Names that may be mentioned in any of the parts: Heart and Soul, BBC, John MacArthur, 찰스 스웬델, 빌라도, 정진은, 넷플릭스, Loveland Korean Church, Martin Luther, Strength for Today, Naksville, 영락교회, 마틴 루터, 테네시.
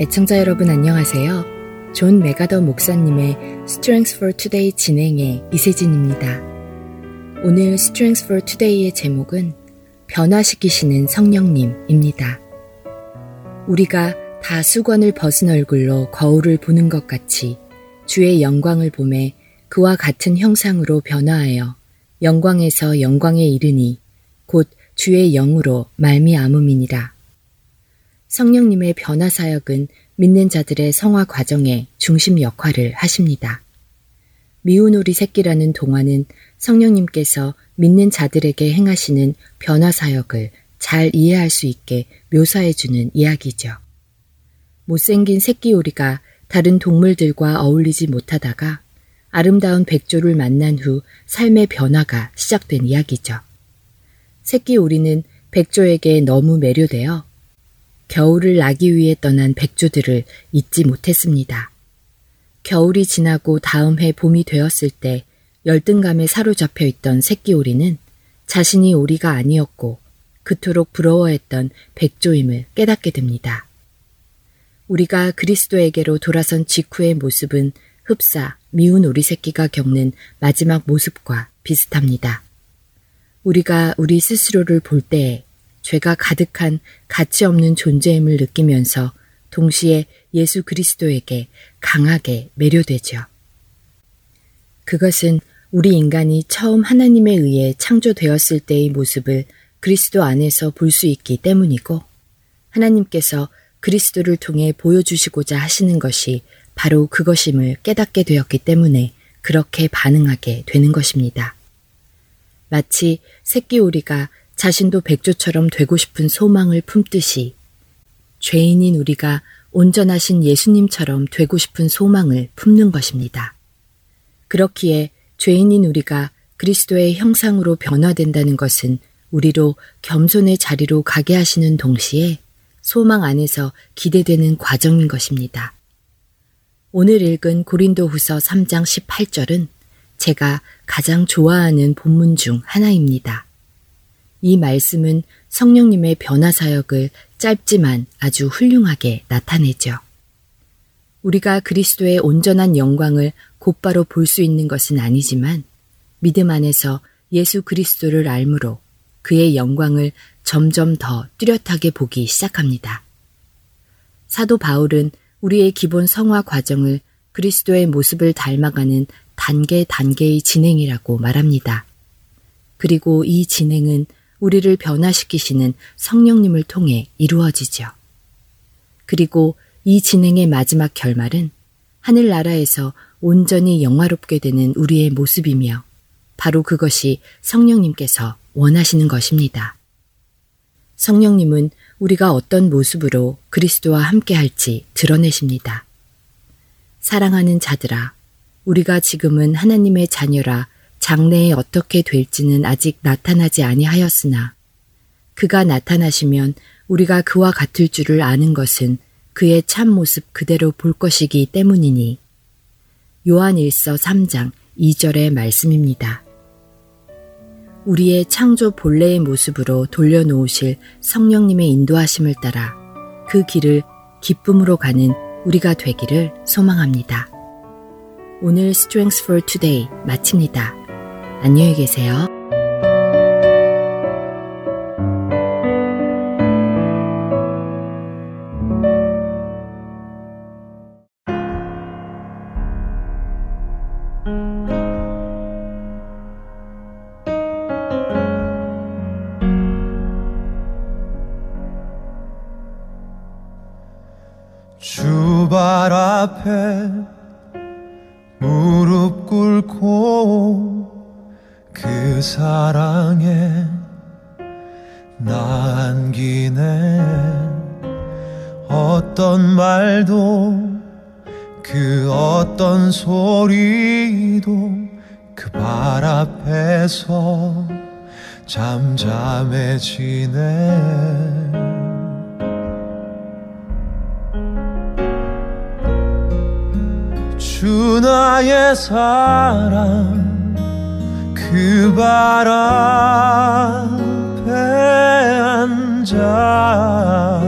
애청자 여러분 안녕하세요. 존 맥아더 목사님의 Strength for Today 진행의 이세진입니다. 오늘 Strength for Today의 제목은 변화시키시는 성령님입니다. 우리가 다 수건을 벗은 얼굴로 거울을 보는 것 같이 주의 영광을 보매 그와 같은 형상으로 변화하여 영광에서 영광에 이르니 곧 주의 영으로 말미암음이니라. 성령님의 변화 사역은 믿는 자들의 성화 과정의 중심 역할을 하십니다. 미운 오리 새끼라는 동화는 성령님께서 믿는 자들에게 행하시는 변화 사역을 잘 이해할 수 있게 묘사해주는 이야기죠. 못생긴 새끼 오리가 다른 동물들과 어울리지 못하다가 아름다운 백조를 만난 후 삶의 변화가 시작된 이야기죠. 새끼 오리는 백조에게 너무 매료되어 겨울을 나기 위해 떠난 백조들을 잊지 못했습니다. 겨울이 지나고 다음 해 봄이 되었을 때 열등감에 사로잡혀 있던 새끼 오리는 자신이 오리가 아니었고 그토록 부러워했던 백조임을 깨닫게 됩니다. 우리가 그리스도에게로 돌아선 직후의 모습은 흡사 미운 오리 새끼가 겪는 마지막 모습과 비슷합니다. 우리가 우리 스스로를 볼 때에 죄가 가득한 가치 없는 존재임을 느끼면서 동시에 예수 그리스도에게 강하게 매료되죠. 그것은 우리 인간이 처음 하나님에 의해 창조되었을 때의 모습을 그리스도 안에서 볼 수 있기 때문이고 하나님께서 그리스도를 통해 보여주시고자 하시는 것이 바로 그것임을 깨닫게 되었기 때문에 그렇게 반응하게 되는 것입니다. 마치 새끼 오리가 자신도 백조처럼 되고 싶은 소망을 품듯이 죄인인 우리가 온전하신 예수님처럼 되고 싶은 소망을 품는 것입니다. 그렇기에 죄인인 우리가 그리스도의 형상으로 변화된다는 것은 우리로 겸손의 자리로 가게 하시는 동시에 소망 안에서 기대되는 과정인 것입니다. 오늘 읽은 고린도후서 3장 18절은 제가 가장 좋아하는 본문 중 하나입니다. 이 말씀은 성령님의 변화 사역을 짧지만 아주 훌륭하게 나타내죠. 우리가 그리스도의 온전한 영광을 곧바로 볼 수 있는 것은 아니지만 믿음 안에서 예수 그리스도를 알므로 그의 영광을 점점 더 뚜렷하게 보기 시작합니다. 사도 바울은 우리의 기본 성화 과정을 그리스도의 모습을 닮아가는 단계의 진행이라고 말합니다. 그리고 이 진행은 우리를 변화시키시는 성령님을 통해 이루어지죠. 그리고 이 진행의 마지막 결말은 하늘나라에서 온전히 영화롭게 되는 우리의 모습이며 바로 그것이 성령님께서 원하시는 것입니다. 성령님은 우리가 어떤 모습으로 그리스도와 함께 할지 드러내십니다. 사랑하는 자들아, 우리가 지금은 하나님의 자녀라 장래에 어떻게 될지는 아직 나타나지 아니하였으나 그가 나타나시면 우리가 그와 같을 줄을 아는 것은 그의 참모습 그대로 볼 것이기 때문이니 요한일서 3장 2절의 말씀입니다. 우리의 창조 본래의 모습으로 돌려놓으실 성령님의 인도하심을 따라 그 길을 기쁨으로 가는 우리가 되기를 소망합니다. 오늘 Strength for Today 마칩니다. 안녕히 계세요. 주발 앞에 무릎 꿇고 그 사랑에 나 안기네. 어떤 말도 그 어떤 소리도 그 발 앞에서 잠잠해지네. 주 나의 사랑 그 발 앞에 앉아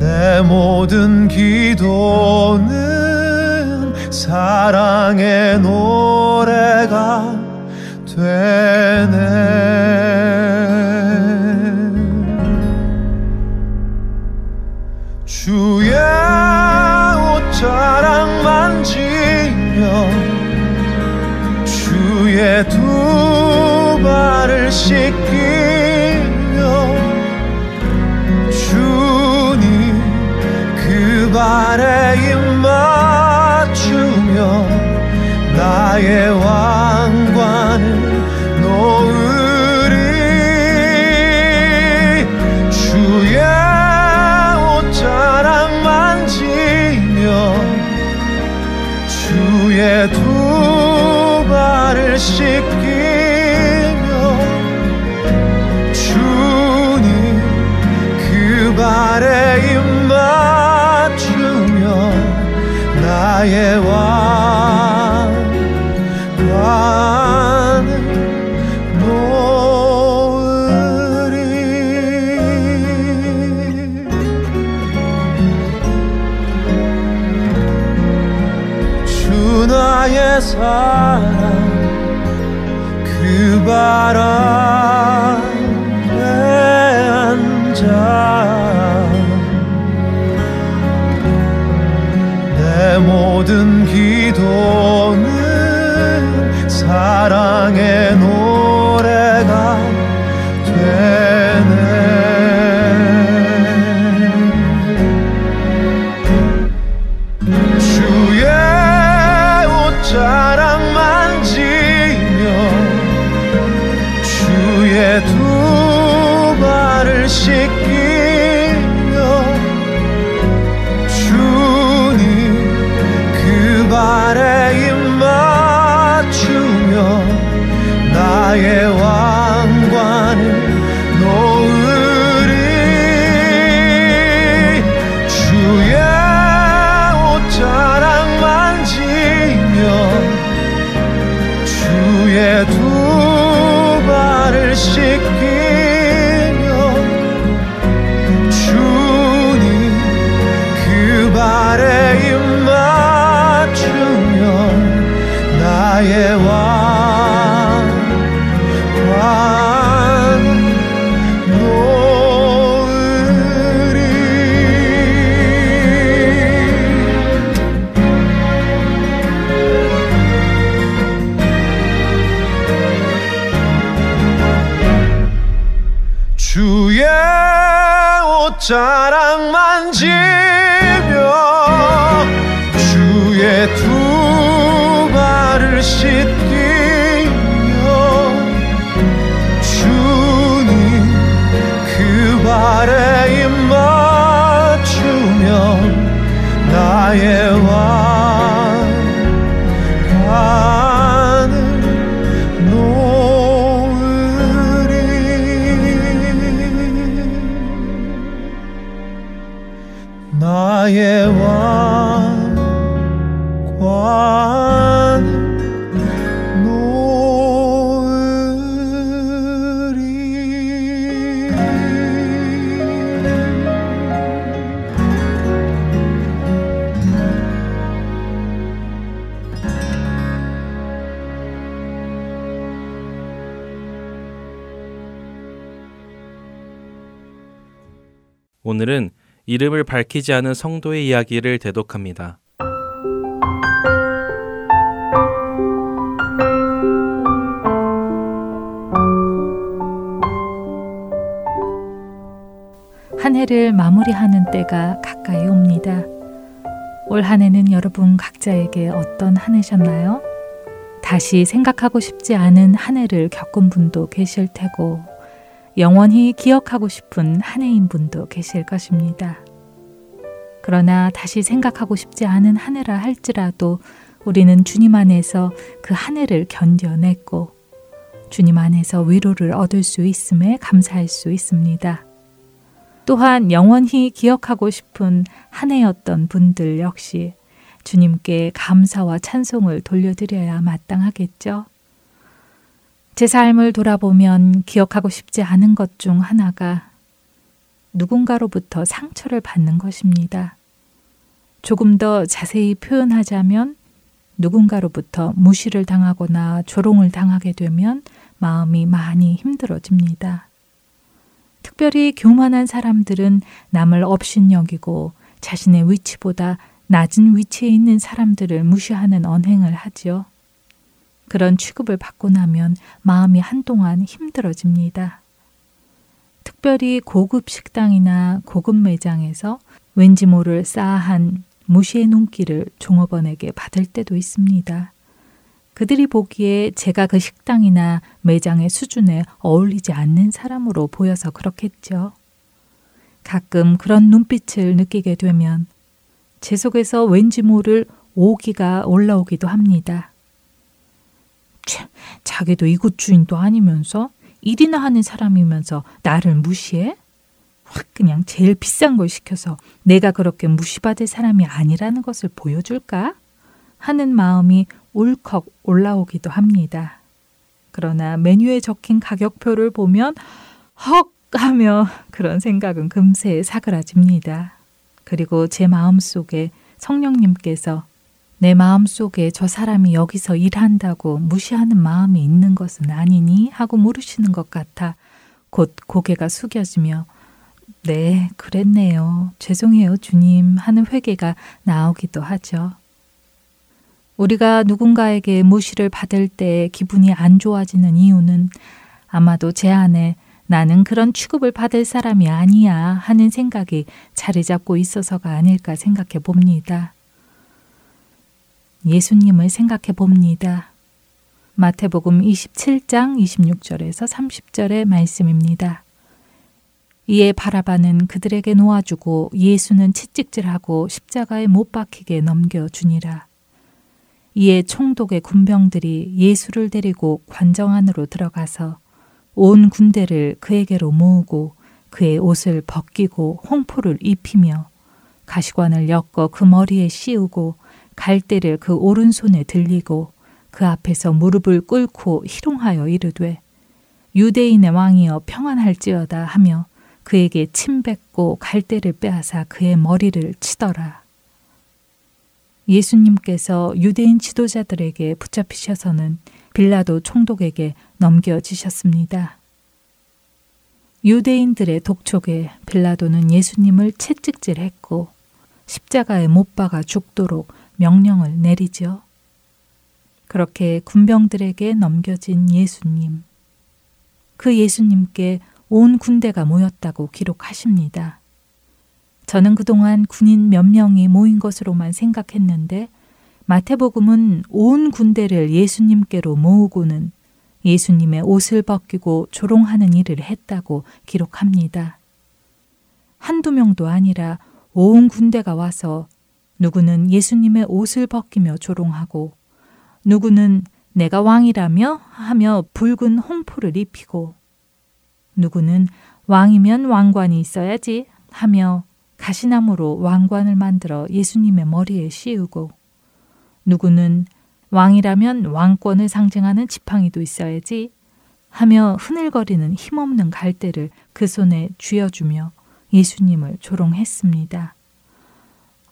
내 모든 기도는 사랑의 노래가 되네. 주의 옷자락 만지며 주의 두 발을 씻기며 발에 입맞추며 나의 왕관을 놓으리. 주의 옷자락 만지며 주의 두 발을 씻기며 주님 그 발에 입맞추며 나의 왕관을 놓으리. 주 나의 사랑 그 발 앞에 앉아 내 모든 기도는 사랑의 노래가 되네. 주의 옷자락 만지며 주의 두 발을 씻기 발에 입맞추며 나의 왕관을 놓으리. 주의 옷자락 만지며 주의 두 발을 씻기며 주님 그 발에 입맞추며 나의 왕관 놓으리. 주의 옷자락 만지며 주의 두 발을 씻기며 주님 그 발에 입맞추며 나의 왕관을 놓으리. 나의 왕관 오늘은 이름을 밝히지 않은 성도의 이야기를 대독합니다. 한 해를 마무리하는 때가 가까이 옵니다. 올 한 해는 여러분 각자에게 어떤 한 해셨나요? 다시 생각하고 싶지 않은 한 해를 겪은 분도 계실 테고 영원히 기억하고 싶은 한 해인 분도 계실 것입니다. 그러나 다시 생각하고 싶지 않은 한 해라 할지라도 우리는 주님 안에서 그 한 해를 견뎌냈고 주님 안에서 위로를 얻을 수 있음에 감사할 수 있습니다. 또한 영원히 기억하고 싶은 한 해였던 분들 역시 주님께 감사와 찬송을 돌려드려야 마땅하겠죠. 제 삶을 돌아보면 기억하고 싶지 않은 것 중 하나가 누군가로부터 상처를 받는 것입니다. 조금 더 자세히 표현하자면 누군가로부터 무시를 당하거나 조롱을 당하게 되면 마음이 많이 힘들어집니다. 특별히 교만한 사람들은 남을 업신여기고 자신의 위치보다 낮은 위치에 있는 사람들을 무시하는 언행을 하지요. 그런 취급을 받고 나면 마음이 한동안 힘들어집니다. 특별히 고급 식당이나 고급 매장에서 왠지 모를 싸한 무시의 눈길을 종업원에게 받을 때도 있습니다. 그들이 보기에 제가 그 식당이나 매장의 수준에 어울리지 않는 사람으로 보여서 그렇겠죠. 가끔 그런 눈빛을 느끼게 되면 제 속에서 왠지 모를 오기가 올라오기도 합니다. 자기도 이곳 주인도 아니면서 일이나 하는 사람이면서 나를 무시해? 확 그냥 제일 비싼 걸 시켜서 내가 그렇게 무시받을 사람이 아니라는 것을 보여줄까? 하는 마음이 울컥 올라오기도 합니다. 그러나 메뉴에 적힌 가격표를 보면 헉! 하며 그런 생각은 금세 사그라집니다. 그리고 제 마음속에 성령님께서 내 마음속에 저 사람이 여기서 일한다고 무시하는 마음이 있는 것은 아니니 하고 물으시는 것 같아 곧 고개가 숙여지며 네, 그랬네요. 죄송해요, 주님 하는 회개가 나오기도 하죠. 우리가 누군가에게 무시를 받을 때 기분이 안 좋아지는 이유는 아마도 제 안에 나는 그런 취급을 받을 사람이 아니야 하는 생각이 자리 잡고 있어서가 아닐까 생각해 봅니다. 예수님을 생각해 봅니다. 마태복음 27장 26절에서 30절의 말씀입니다. 이에 바라바는 그들에게 놓아주고 예수는 채찍질하고 십자가에 못 박히게 넘겨주니라. 이에 총독의 군병들이 예수를 데리고 관정 안으로 들어가서 온 군대를 그에게로 모으고 그의 옷을 벗기고 홍포를 입히며 가시관을 엮어 그 머리에 씌우고 갈대를 그 오른손에 들리고 그 앞에서 무릎을 꿇고 희롱하여 이르되 유대인의 왕이여 평안할지어다 하며 그에게 침 뱉고 갈대를 빼앗아 그의 머리를 치더라. 예수님께서 유대인 지도자들에게 붙잡히셔서는 빌라도 총독에게 넘겨지셨습니다. 유대인들의 독촉에 빌라도는 예수님을 채찍질했고 십자가에 못 박아 죽도록 명령을 내리죠. 그렇게 군병들에게 넘겨진 예수님. 그 예수님께 온 군대가 모였다고 기록하십니다. 저는 그동안 군인 몇 명이 모인 것으로만 생각했는데 마태복음은 온 군대를 예수님께로 모으고는 예수님의 옷을 벗기고 조롱하는 일을 했다고 기록합니다. 한두 명도 아니라 온 군대가 와서 누구는 예수님의 옷을 벗기며 조롱하고 누구는 내가 왕이라며 하며 붉은 홍포를 입히고 누구는 왕이면 왕관이 있어야지 하며 가시나무로 왕관을 만들어 예수님의 머리에 씌우고 누구는 왕이라면 왕권을 상징하는 지팡이도 있어야지 하며 흐늘거리는 힘없는 갈대를 그 손에 쥐어주며 예수님을 조롱했습니다.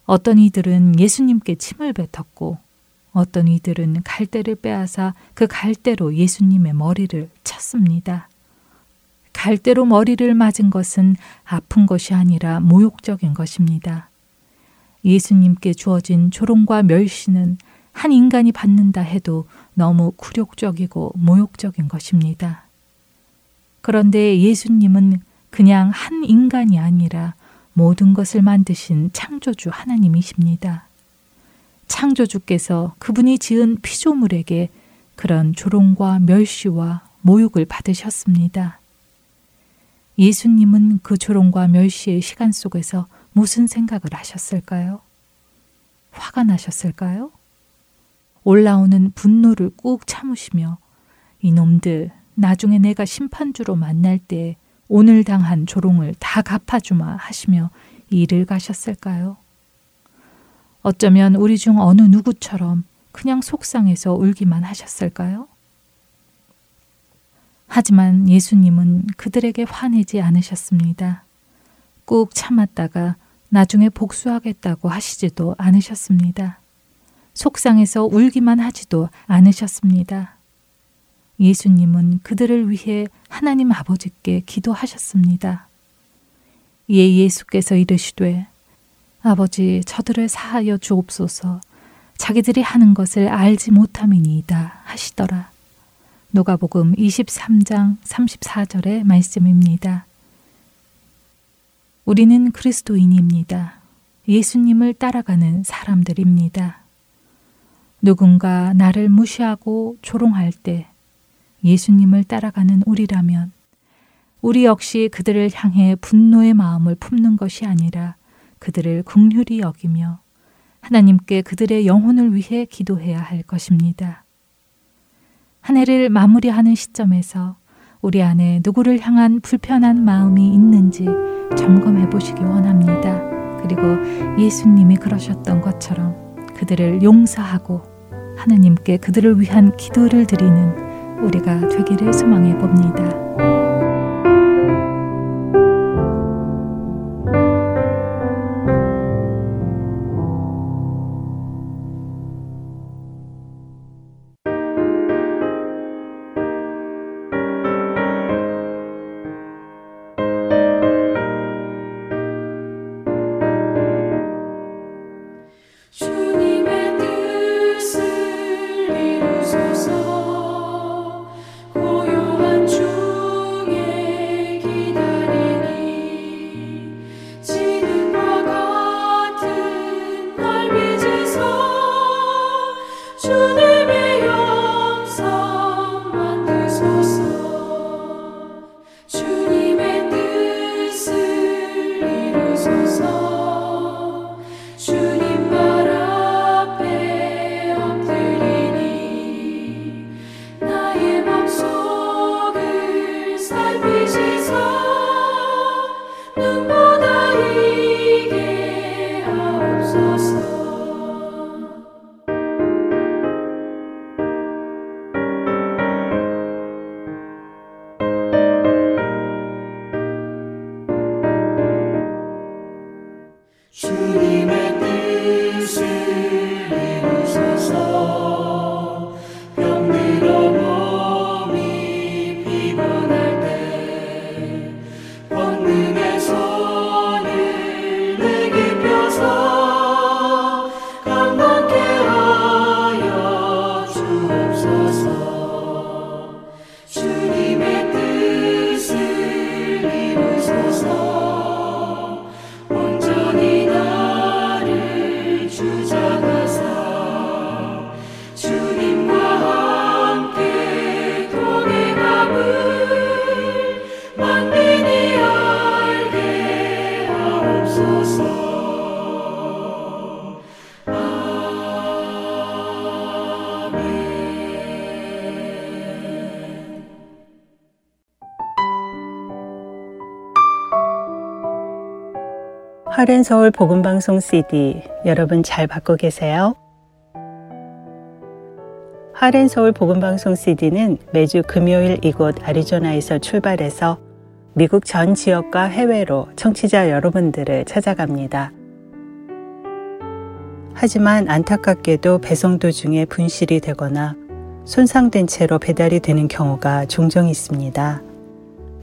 어떤 이들은 예수님께 침을 뱉었고 어떤 이들은 갈대를 빼앗아 그 갈대로 예수님의 머리를 쳤습니다. 갈대로 머리를 맞은 것은 아픈 것이 아니라 모욕적인 것입니다. 예수님께 주어진 조롱과 멸시는 한 인간이 받는다 해도 너무 굴욕적이고 모욕적인 것입니다. 그런데 예수님은 그냥 한 인간이 아니라 모든 것을 만드신 창조주 하나님이십니다. 창조주께서 그분이 지은 피조물에게 그런 조롱과 멸시와 모욕을 받으셨습니다. 예수님은 그 조롱과 멸시의 시간 속에서 무슨 생각을 하셨을까요? 화가 나셨을까요? 올라오는 분노를 꾹 참으시며 이놈들 나중에 내가 심판주로 만날 때 오늘 당한 조롱을 다 갚아주마 하시며 일을 가셨을까요? 어쩌면 우리 중 어느 누구처럼 그냥 속상해서 울기만 하셨을까요? 하지만 예수님은 그들에게 화내지 않으셨습니다. 꾹 참았다가 나중에 복수하겠다고 하시지도 않으셨습니다. 속상해서 울기만 하지도 않으셨습니다. 예수님은 그들을 위해 하나님 아버지께 기도하셨습니다. 이에 예수께서 이르시되 아버지 저들을 사하여 주옵소서 자기들이 하는 것을 알지 못함이니이다 하시더라. 누가복음 23장 34절의 말씀입니다. 우리는 그리스도인입니다. 예수님을 따라가는 사람들입니다. 누군가 나를 무시하고 조롱할 때 예수님을 따라가는 우리라면 우리 역시 그들을 향해 분노의 마음을 품는 것이 아니라 그들을 긍휼히 여기며 하나님께 그들의 영혼을 위해 기도해야 할 것입니다. 한 해를 마무리하는 시점에서 우리 안에 누구를 향한 불편한 마음이 있는지 점검해 보시기 원합니다. 그리고 예수님이 그러셨던 것처럼 그들을 용서하고 하나님께 그들을 위한 기도를 드리는 우리가 되기를 소망해 봅니다. Heart and Soul 복음방송 CD 여러분 잘 받고 계세요? Heart and Soul 복음방송 CD는 매주 금요일 이곳 애리조나에서 출발해서 미국 전 지역과 해외로 청취자 여러분들을 찾아갑니다. 하지만 안타깝게도 배송 도중에 분실이 되거나 손상된 채로 배달이 되는 경우가 종종 있습니다.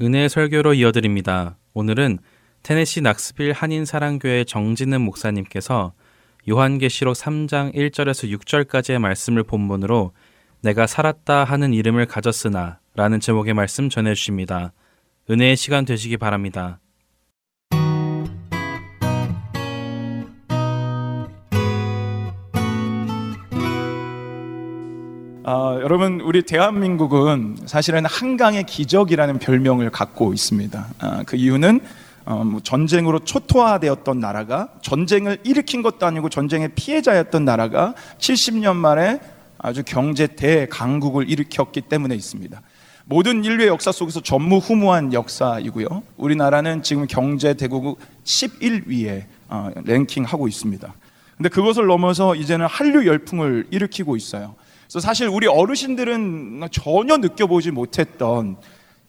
은혜의 설교로 이어드립니다. 오늘은 테네시 낙스빌 한인사랑교회 정진은 목사님께서 요한계시록 3장 1절에서 6절까지의 말씀을 본문으로 내가 살았다 하는 이름을 가졌으나 라는 제목의 말씀 전해주십니다. 은혜의 시간 되시기 바랍니다. 여러분, 우리 대한민국은 사실은 한강의 기적이라는 별명을 갖고 있습니다. 그 이유는 전쟁으로 초토화되었던 나라가, 전쟁을 일으킨 것도 아니고 전쟁의 피해자였던 나라가 70년 만에 아주 경제 대강국을 일으켰기 때문에 있습니다. 모든 인류의 역사 속에서 전무후무한 역사이고요, 우리나라는 지금 경제 대국 11위에 랭킹하고 있습니다. 근데 그것을 넘어서 이제는 한류 열풍을 일으키고 있어요. 사실 우리 어르신들은 전혀 느껴보지 못했던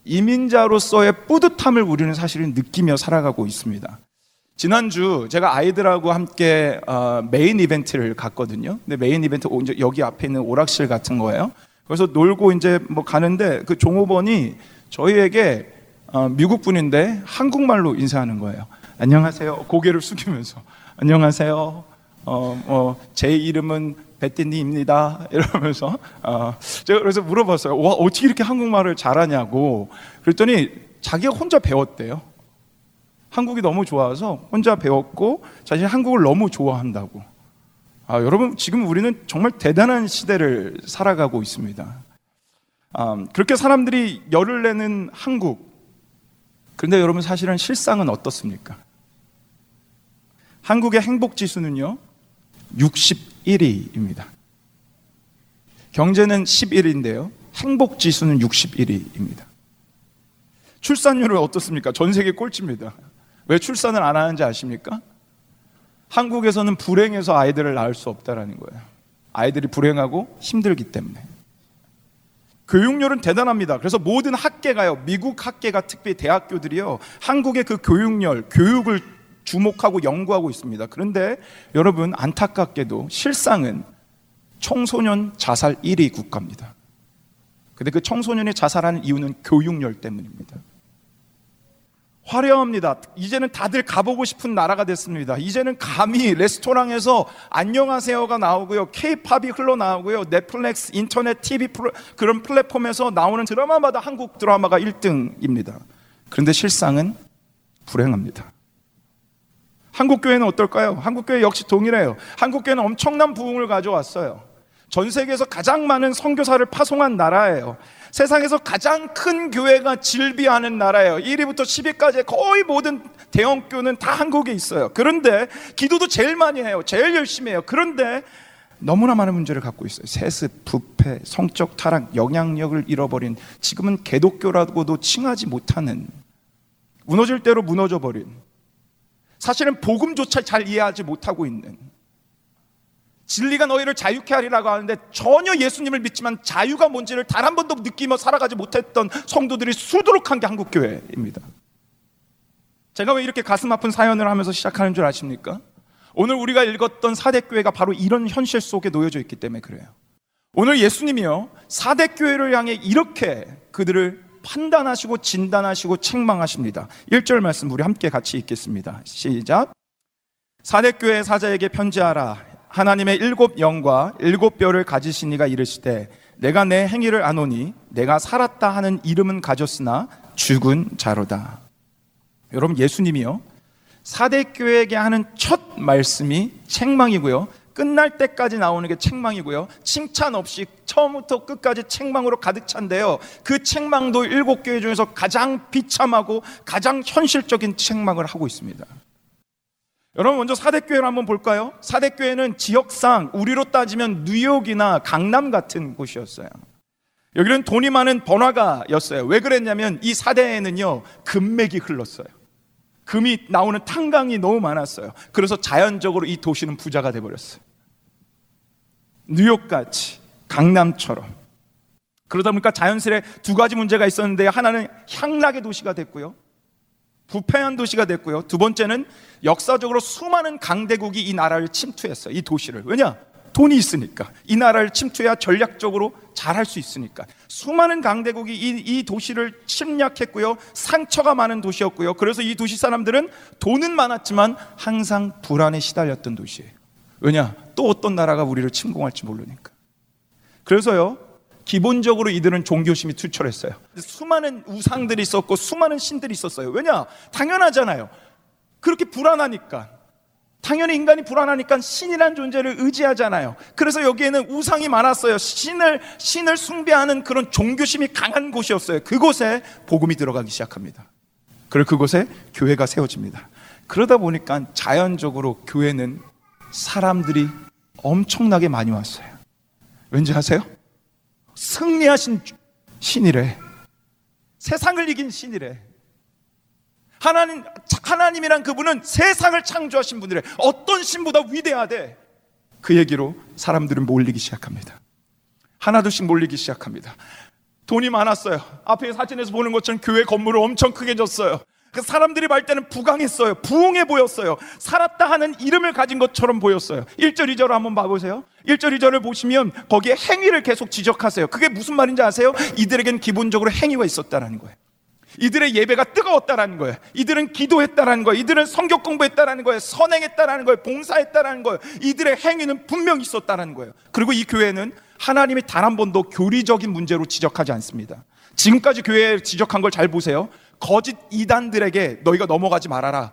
이민자로서의 뿌듯함을 우리는 사실은 느끼며 살아가고 있습니다. 지난주 제가 아이들하고 함께 메인 이벤트를 갔거든요. 근데 메인 이벤트 여기 앞에 있는 오락실 같은 거예요. 그래서 놀고 이제 뭐 가는데 그 종업원이 저희에게 미국 분인데 한국말로 인사하는 거예요. 안녕하세요. 고개를 숙이면서 안녕하세요. 제 이름은 베티니입니다. 이러면서 제가 그래서 물어봤어요. 와, 어떻게 이렇게 한국말을 잘하냐고. 그랬더니 자기가 혼자 배웠대요. 한국이 너무 좋아서 혼자 배웠고 자신이 한국을 너무 좋아한다고. 여러분, 지금 우리는 정말 대단한 시대를 살아가고 있습니다. 그렇게 사람들이 열을 내는 한국. 그런데 여러분, 사실은 실상은 어떻습니까? 한국의 행복지수는요 61위입니다. 경제는 11위인데요 행복지수는 61위입니다. 출산율은 어떻습니까? 전 세계 꼴찌입니다. 왜 출산을 안 하는지 아십니까? 한국에서는 불행해서 아이들을 낳을 수 없다라는 거예요. 아이들이 불행하고 힘들기 때문에. 교육료는 대단합니다. 그래서 모든 학계가요, 미국 학계가 특히 대학교들이요 한국의 그 교육열, 교육을 주목하고 연구하고 있습니다. 그런데 여러분, 안타깝게도 실상은 청소년 자살 1위 국가입니다. 근데 그 청소년이 자살하는 이유는 교육열 때문입니다. 화려합니다. 이제는 다들 가보고 싶은 나라가 됐습니다. 이제는 감히 레스토랑에서 안녕하세요가 나오고요, K-팝이 흘러나오고요, 넷플릭스, 인터넷, TV 그런 플랫폼에서 나오는 드라마마다 한국 드라마가 1등입니다. 그런데 실상은 불행합니다. 한국교회는 어떨까요? 한국교회 역시 동일해요. 한국교회는 엄청난 부흥을 가져왔어요. 전 세계에서 가장 많은 선교사를 파송한 나라예요. 세상에서 가장 큰 교회가 질비하는 나라예요. 1위부터 10위까지 거의 모든 대형교는 다 한국에 있어요. 그런데 기도도 제일 많이 해요. 제일 열심히 해요. 그런데 너무나 많은 문제를 갖고 있어요. 세습, 부패, 성적 타락, 영향력을 잃어버린, 지금은 개독교라고도 칭하지 못하는, 무너질 대로 무너져버린, 사실은 복음조차 잘 이해하지 못하고 있는, 진리가 너희를 자유케 하리라고 하는데 전혀 예수님을 믿지만 자유가 뭔지를 단 한 번도 느끼며 살아가지 못했던 성도들이 수두룩한 게 한국교회입니다. 제가 왜 이렇게 가슴 아픈 사연을 하면서 시작하는 줄 아십니까? 오늘 우리가 읽었던 사대교회가 바로 이런 현실 속에 놓여져 있기 때문에 그래요. 오늘 예수님이요, 사대교회를 향해 이렇게 그들을 판단하시고 진단하시고 책망하십니다. 1절 말씀 우리 함께 같이 읽겠습니다. 시작. 사대교회 사자에게 편지하라. 하나님의 7영과 7뼈를 가지신 이가 이르시되 내가 내 행위를 아노니 내가 살았다 하는 이름은 가졌으나 죽은 자로다. 여러분, 예수님이요 사대교회에게 하는 첫 말씀이 책망이고요, 끝날 때까지 나오는 게 책망이고요, 칭찬 없이 처음부터 끝까지 책망으로 가득 찬데요, 그 책망도 7교회 중에서 가장 비참하고 가장 현실적인 책망을 하고 있습니다. 여러분 먼저 사대교회를 한번 볼까요? 사대교회는 지역상 우리로 따지면 뉴욕이나 강남 같은 곳이었어요. 여기는 돈이 많은 번화가였어요. 왜 그랬냐면 이 사대에는요 금맥이 흘렀어요. 금이 나오는 탄광이 너무 많았어요. 그래서 자연적으로 이 도시는 부자가 돼버렸어요. 뉴욕같이 강남처럼. 그러다 보니까 자연스레 두 가지 문제가 있었는데 하나는 향락의 도시가 됐고요, 부패한 도시가 됐고요, 두 번째는 역사적으로 수많은 강대국이 이 나라를 침투했어요. 이 도시를. 왜냐? 돈이 있으니까. 이 나라를 침투해야 전략적으로 잘할 수 있으니까. 수많은 강대국이 이 도시를 침략했고요, 상처가 많은 도시였고요. 그래서 이 도시 사람들은 돈은 많았지만 항상 불안에 시달렸던 도시예요. 왜냐? 또 어떤 나라가 우리를 침공할지 모르니까. 그래서요 기본적으로 이들은 종교심이 투철했어요. 수많은 우상들이 있었고 수많은 신들이 있었어요. 왜냐? 당연하잖아요. 그렇게 불안하니까. 당연히 인간이 불안하니까 신이란 존재를 의지하잖아요. 그래서 여기에는 우상이 많았어요. 신을 숭배하는 그런 종교심이 강한 곳이었어요. 그곳에 복음이 들어가기 시작합니다. 그리고 그곳에 교회가 세워집니다. 그러다 보니까 자연적으로 교회는 사람들이 엄청나게 많이 왔어요. 왠지 아세요? 승리하신 신이래. 세상을 이긴 신이래. 하나님이란 그분은 세상을 창조하신 분이래. 어떤 신보다 위대하대. 그 얘기로 사람들은 몰리기 시작합니다. 하나둘씩 몰리기 시작합니다. 돈이 많았어요. 앞에 사진에서 보는 것처럼 교회 건물을 엄청 크게 졌어요. 사람들이 볼 때는 부강했어요. 부흥해 보였어요. 살았다 하는 이름을 가진 것처럼 보였어요. 1절 2절을 한번 봐보세요. 1절 2절을 보시면 거기에 행위를 계속 지적하세요. 그게 무슨 말인지 아세요? 이들에겐 기본적으로 행위가 있었다라는 거예요. 이들의 예배가 뜨거웠다라는 거예요. 이들은 기도했다라는 거예요. 이들은 성경 공부했다라는 거예요. 선행했다라는 거예요. 봉사했다라는 거예요. 이들의 행위는 분명히 있었다라는 거예요. 그리고 이 교회는 하나님이 단 한 번도 교리적인 문제로 지적하지 않습니다. 지금까지 교회에 지적한 걸 잘 보세요. 거짓 이단들에게 너희가 넘어가지 말아라.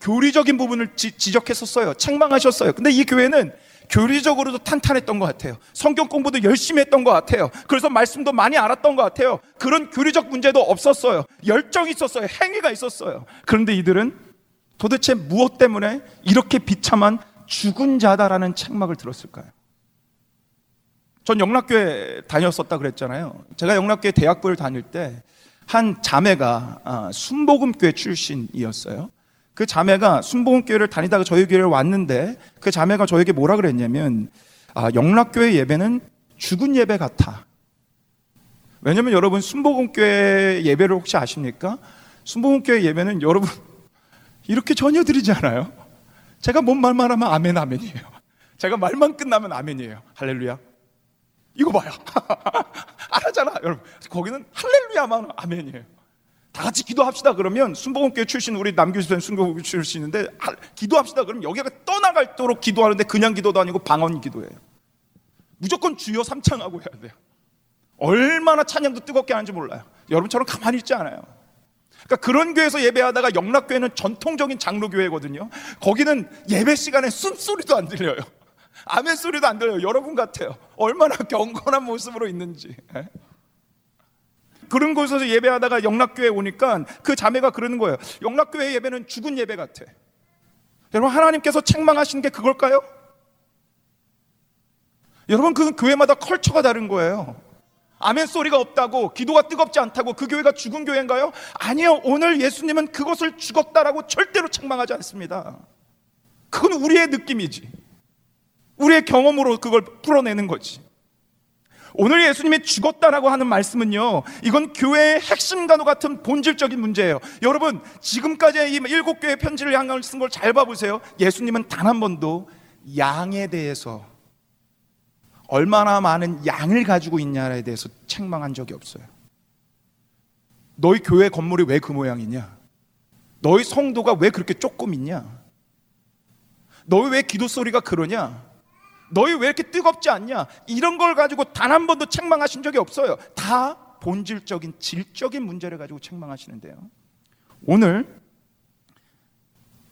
교리적인 부분을 지적했었어요. 책망하셨어요. 근데 이 교회는 교리적으로도 탄탄했던 것 같아요. 성경 공부도 열심히 했던 것 같아요. 그래서 말씀도 많이 알았던 것 같아요. 그런 교리적 문제도 없었어요. 열정이 있었어요. 행위가 있었어요. 그런데 이들은 도대체 무엇 때문에 이렇게 비참한 죽은 자다라는 책망을 들었을까요? 전 영락교회 다녔었다 그랬잖아요. 제가 영락교회 대학부를 다닐 때 한 자매가 순복음교회 출신이었어요. 그 자매가 순복음교회를 다니다가 저희 교회를 왔는데 그 자매가 저에게 뭐라 그랬냐면 영락교회 예배는 죽은 예배 같아. 왜냐면 여러분 순복음교회 예배를 혹시 아십니까? 순복음교회 예배는 여러분 이렇게 전혀 드리지 않아요. 제가 뭔 말만 하면 아멘 아멘이에요. 제가 말만 끝나면 아멘이에요. 할렐루야. 이거 봐요. 안 하잖아 여러분. 거기는 할렐루야만 아멘이에요. 다 같이 기도합시다 그러면 순복음교회 출신 우리 남교수님 순복음교회 출신인데 기도합시다 그러면 여기가 떠나갈도록 기도하는데 그냥 기도도 아니고 방언 기도예요. 무조건 주여 삼창하고 해야 돼요. 얼마나 찬양도 뜨겁게 하는지 몰라요. 여러분처럼 가만히 있지 않아요. 그러니까 그런 교회에서 예배하다가 영락교회는 전통적인 장로교회거든요. 거기는 예배 시간에 숨소리도 안 들려요. 아멘 소리도 안 들려요. 여러분 같아요. 얼마나 경건한 모습으로 있는지. 그런 곳에서 예배하다가 영락교회에 오니까 그 자매가 그러는 거예요. 영락교회 예배는 죽은 예배 같아. 여러분 하나님께서 책망하시는 게 그걸까요? 여러분 그 교회마다 컬처가 다른 거예요. 아멘 소리가 없다고 기도가 뜨겁지 않다고 그 교회가 죽은 교회인가요? 아니요. 오늘 예수님은 그것을 죽었다라고 절대로 책망하지 않습니다. 그건 우리의 느낌이지. 우리의 경험으로 그걸 풀어내는 거지. 오늘 예수님이 죽었다라고 하는 말씀은요 이건 교회의 핵심과도 같은 본질적인 문제예요. 여러분 지금까지의 이 7개의 편지를 향한 쓴 걸 잘 봐보세요. 예수님은 단 한 번도 양에 대해서 얼마나 많은 양을 가지고 있냐에 대해서 책망한 적이 없어요. 너희 교회 건물이 왜 그 모양이냐? 너희 성도가 왜 그렇게 조금 있냐? 너희 왜 기도 소리가 그러냐? 너희 왜 이렇게 뜨겁지 않냐? 이런 걸 가지고 단 한 번도 책망하신 적이 없어요. 다 본질적인 질적인 문제를 가지고 책망하시는데요. 오늘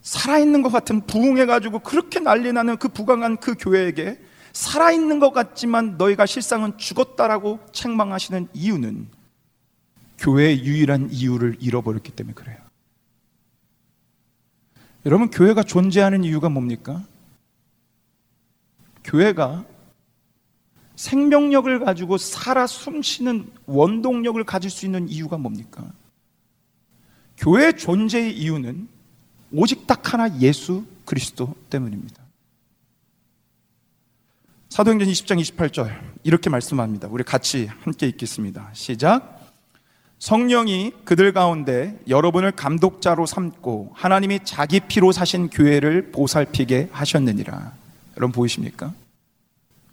살아있는 것 같은 부흥해가지고 그렇게 난리 나는 그 부강한 그 교회에게 살아있는 것 같지만 너희가 실상은 죽었다라고 책망하시는 이유는 교회의 유일한 이유를 잃어버렸기 때문에 그래요. 여러분, 교회가 존재하는 이유가 뭡니까? 교회가 생명력을 가지고 살아 숨쉬는 원동력을 가질 수 있는 이유가 뭡니까? 교회의 존재의 이유는 오직 딱 하나, 예수 그리스도 때문입니다. 사도행전 20장 28절 이렇게 말씀합니다. 우리 같이 함께 읽겠습니다. 시작. 성령이 그들 가운데 여러분을 감독자로 삼고 하나님이 자기 피로 사신 교회를 보살피게 하셨느니라. 여러분 보이십니까?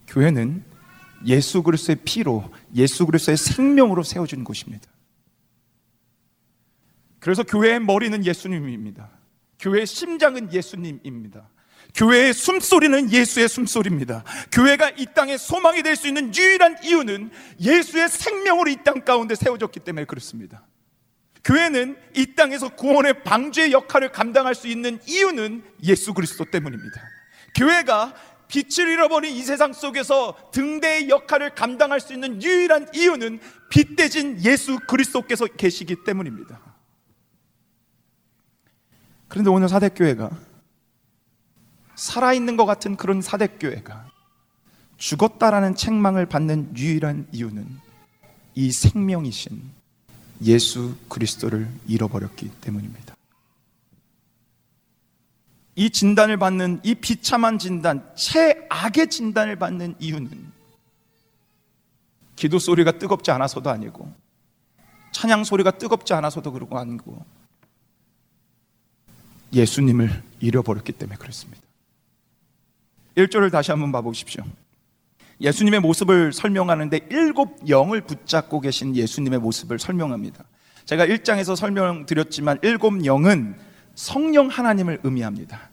교회는 예수 그리스도의 피로, 예수 그리스도의 생명으로 세워진 곳입니다. 그래서 교회의 머리는 예수님입니다. 교회의 심장은 예수님입니다. 교회의 숨소리는 예수의 숨소리입니다. 교회가 이 땅의 소망이 될 수 있는 유일한 이유는 예수의 생명으로 이 땅 가운데 세워졌기 때문에 그렇습니다. 교회는 이 땅에서 구원의 방주의 역할을 감당할 수 있는 이유는 예수 그리스도 때문입니다. 교회가 빛을 잃어버린 이 세상 속에서 등대의 역할을 감당할 수 있는 유일한 이유는 빛 대신 예수 그리스도께서 계시기 때문입니다. 그런데 오늘 사대교회가, 살아있는 것 같은 그런 사대교회가 죽었다라는 책망을 받는 유일한 이유는 이 생명이신 예수 그리스도를 잃어버렸기 때문입니다. 이 진단을 받는, 이 비참한 진단, 최악의 진단을 받는 이유는 기도 소리가 뜨겁지 않아서도 아니고, 찬양 소리가 뜨겁지 않아서도 그러고 아니고, 예수님을 잃어버렸기 때문에 그렇습니다. 1절을 다시 한번 봐보십시오. 예수님의 모습을 설명하는데 7 영을 붙잡고 계신 예수님의 모습을 설명합니다. 제가 1장에서 설명드렸지만 7 영은 성령 하나님을 의미합니다.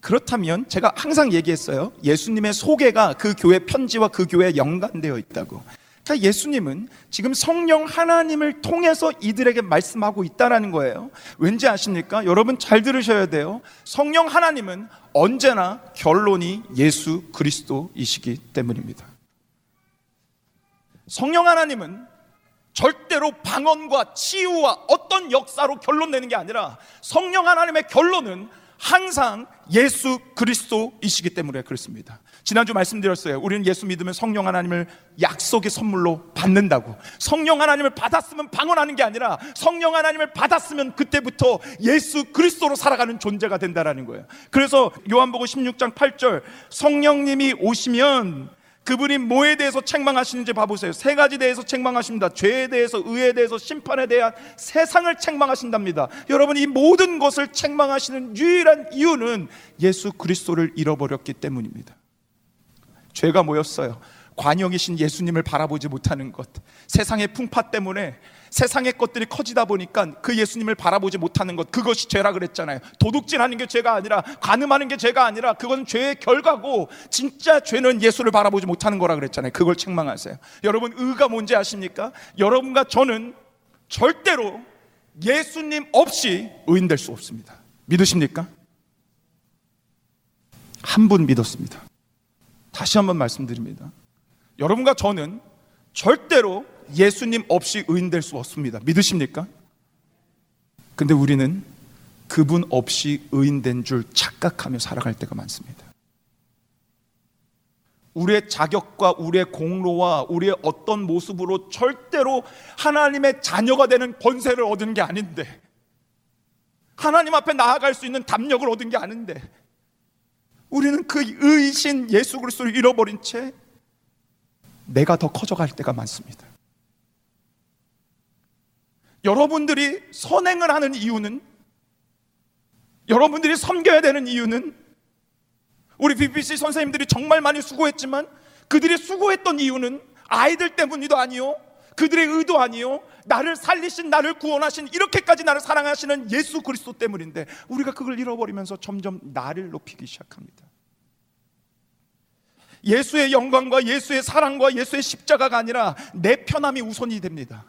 그렇다면 제가 항상 얘기했어요. 예수님의 소개가 그 교회 편지와 그 교회에 연관되어 있다고. 그러니까 예수님은 지금 성령 하나님을 통해서 이들에게 말씀하고 있다는 거예요. 왠지 아십니까? 여러분 잘 들으셔야 돼요. 성령 하나님은 언제나 결론이 예수 그리스도이시기 때문입니다. 성령 하나님은 절대로 방언과 치유와 어떤 역사로 결론내는 게 아니라 성령 하나님의 결론은 항상 예수 그리스도이시기 때문에 그렇습니다. 지난주 말씀드렸어요. 우리는 예수 믿으면 성령 하나님을 약속의 선물로 받는다고. 성령 하나님을 받았으면 방언하는 게 아니라 성령 하나님을 받았으면 그때부터 예수 그리스도로 살아가는 존재가 된다라는 거예요. 그래서 요한복음 16장 8절, 성령님이 오시면 그분이 뭐에 대해서 책망하시는지 봐보세요. 3가지 대해서 책망하십니다. 죄에 대해서, 의에 대해서, 심판에 대한, 세상을 책망하신답니다. 여러분, 이 모든 것을 책망하시는 유일한 이유는 예수 그리스도를 잃어버렸기 때문입니다. 죄가 뭐였어요? 관영이신 예수님을 바라보지 못하는 것. 세상의 풍파 때문에 세상의 것들이 커지다 보니까 그 예수님을 바라보지 못하는 것, 그것이 죄라 그랬잖아요. 도둑질하는 게 죄가 아니라, 간음하는 게 죄가 아니라, 그건 죄의 결과고 진짜 죄는 예수를 바라보지 못하는 거라 그랬잖아요. 그걸 책망하세요. 여러분, 의가 뭔지 아십니까? 여러분과 저는 절대로 예수님 없이 의인 될 수 없습니다. 믿으십니까? 한 분 믿었습니다. 다시 한번 말씀드립니다. 여러분과 저는 절대로 예수님 없이 의인 될 수 없습니다. 믿으십니까? 근데 우리는 그분 없이 의인 된 줄 착각하며 살아갈 때가 많습니다. 우리의 자격과 우리의 공로와 우리의 어떤 모습으로 절대로 하나님의 자녀가 되는 권세를 얻은 게 아닌데, 하나님 앞에 나아갈 수 있는 담력을 얻은 게 아닌데, 우리는 그 의이신 예수 그리스도를 잃어버린 채 내가 더 커져갈 때가 많습니다. 여러분들이 선행을 하는 이유는, 여러분들이 섬겨야 되는 이유는, 우리 BBC 선생님들이 정말 많이 수고했지만 그들이 수고했던 이유는 아이들 때문이도 아니요, 그들의 의도 아니요, 나를 살리신, 나를 구원하신, 이렇게까지 나를 사랑하시는 예수 그리스도 때문인데, 우리가 그걸 잃어버리면서 점점 나를 높이기 시작합니다. 예수의 영광과 예수의 사랑과 예수의 십자가가 아니라 내 편함이 우선이 됩니다.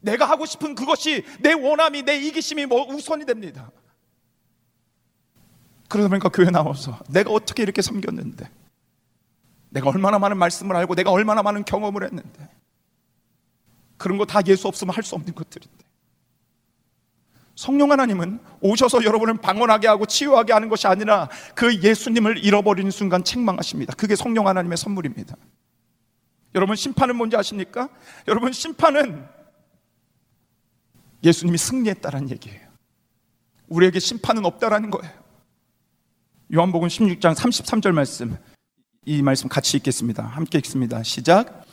내가 하고 싶은 그것이, 내 원함이, 내 이기심이 우선이 됩니다. 그러다 보니까 교회 나와서 내가 어떻게 이렇게 섬겼는데, 내가 얼마나 많은 말씀을 알고, 내가 얼마나 많은 경험을 했는데, 그런 거 다 예수 없으면 할 수 없는 것들인데, 성령 하나님은 오셔서 여러분을 방언하게 하고 치유하게 하는 것이 아니라 그 예수님을 잃어버리는 순간 책망하십니다. 그게 성령 하나님의 선물입니다. 여러분, 심판은 뭔지 아십니까? 여러분, 심판은 예수님이 승리했다라는 얘기예요. 우리에게 심판은 없다라는 거예요. 요한복음 16장 33절 말씀, 이 말씀 같이 읽겠습니다. 함께 읽습니다. 시작.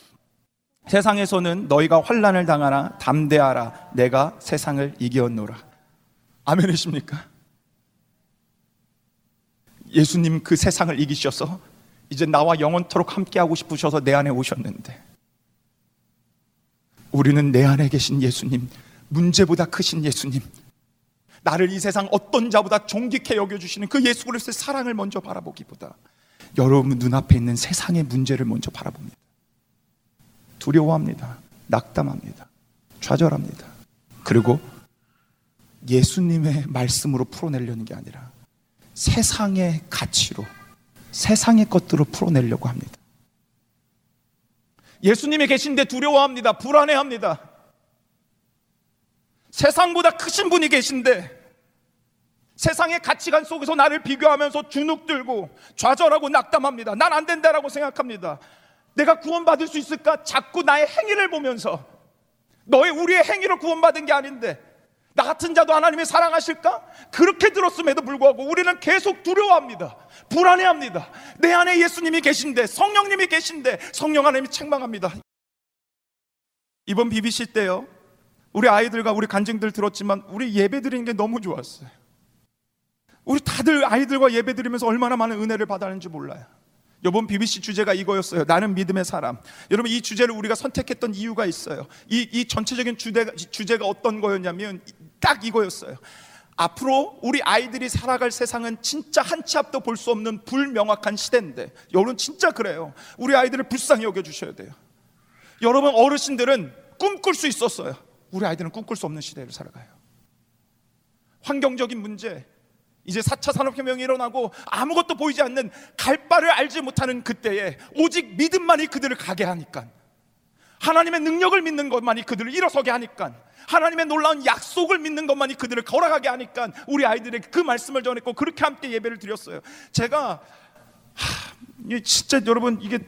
세상에서는 너희가 환난을 당하나 담대하라, 내가 세상을 이겼노라. 아멘이십니까? 예수님 그 세상을 이기셔서 이제 나와 영원토록 함께하고 싶으셔서 내 안에 오셨는데, 우리는 내 안에 계신 예수님, 문제보다 크신 예수님, 나를 이 세상 어떤 자보다 존귀케 여겨주시는 그 예수 그리스도의 사랑을 먼저 바라보기보다 여러분 눈앞에 있는 세상의 문제를 먼저 바라봅니다. 두려워합니다. 낙담합니다. 좌절합니다. 그리고 예수님의 말씀으로 풀어내려는 게 아니라 세상의 가치로, 세상의 것들로 풀어내려고 합니다. 예수님이 계신데 두려워합니다. 불안해합니다. 세상보다 크신 분이 계신데 세상의 가치관 속에서 나를 비교하면서 주눅들고 좌절하고 낙담합니다. 난 안 된다라고 생각합니다. 내가 구원받을 수 있을까? 자꾸 나의 행위를 보면서 너의 우리의 행위로 구원받은 게 아닌데 나 같은 자도 하나님이 사랑하실까? 그렇게 들었음에도 불구하고 우리는 계속 두려워합니다. 불안해합니다. 내 안에 예수님이 계신데, 성령님이 계신데 성령 하나님이 책망합니다. 이번 BBC 때요, 우리 아이들과 우리 간증들 들었지만 우리 예배 드리는 게 너무 좋았어요. 우리 다들 아이들과 예배 드리면서 얼마나 많은 은혜를 받았는지 몰라요. 이번 BBC 주제가 이거였어요. 나는 믿음의 사람. 여러분, 이 주제를 우리가 선택했던 이유가 있어요. 이 전체적인 주제가 어떤 거였냐면 딱 이거였어요. 앞으로 우리 아이들이 살아갈 세상은 진짜 한 치 앞도 볼 수 없는 불명확한 시대인데, 여러분 진짜 그래요. 우리 아이들을 불쌍히 여겨주셔야 돼요. 여러분, 어르신들은 꿈꿀 수 있었어요. 우리 아이들은 꿈꿀 수 없는 시대를 살아가요. 환경적인 문제, 이제 4차 산업혁명이 일어나고 아무것도 보이지 않는, 갈 바를 알지 못하는 그때에 오직 믿음만이 그들을 가게 하니까, 하나님의 능력을 믿는 것만이 그들을 일어서게 하니까, 하나님의 놀라운 약속을 믿는 것만이 그들을 걸어가게 하니까 우리 아이들에게 그 말씀을 전했고 그렇게 함께 예배를 드렸어요. 제가 진짜 여러분, 이게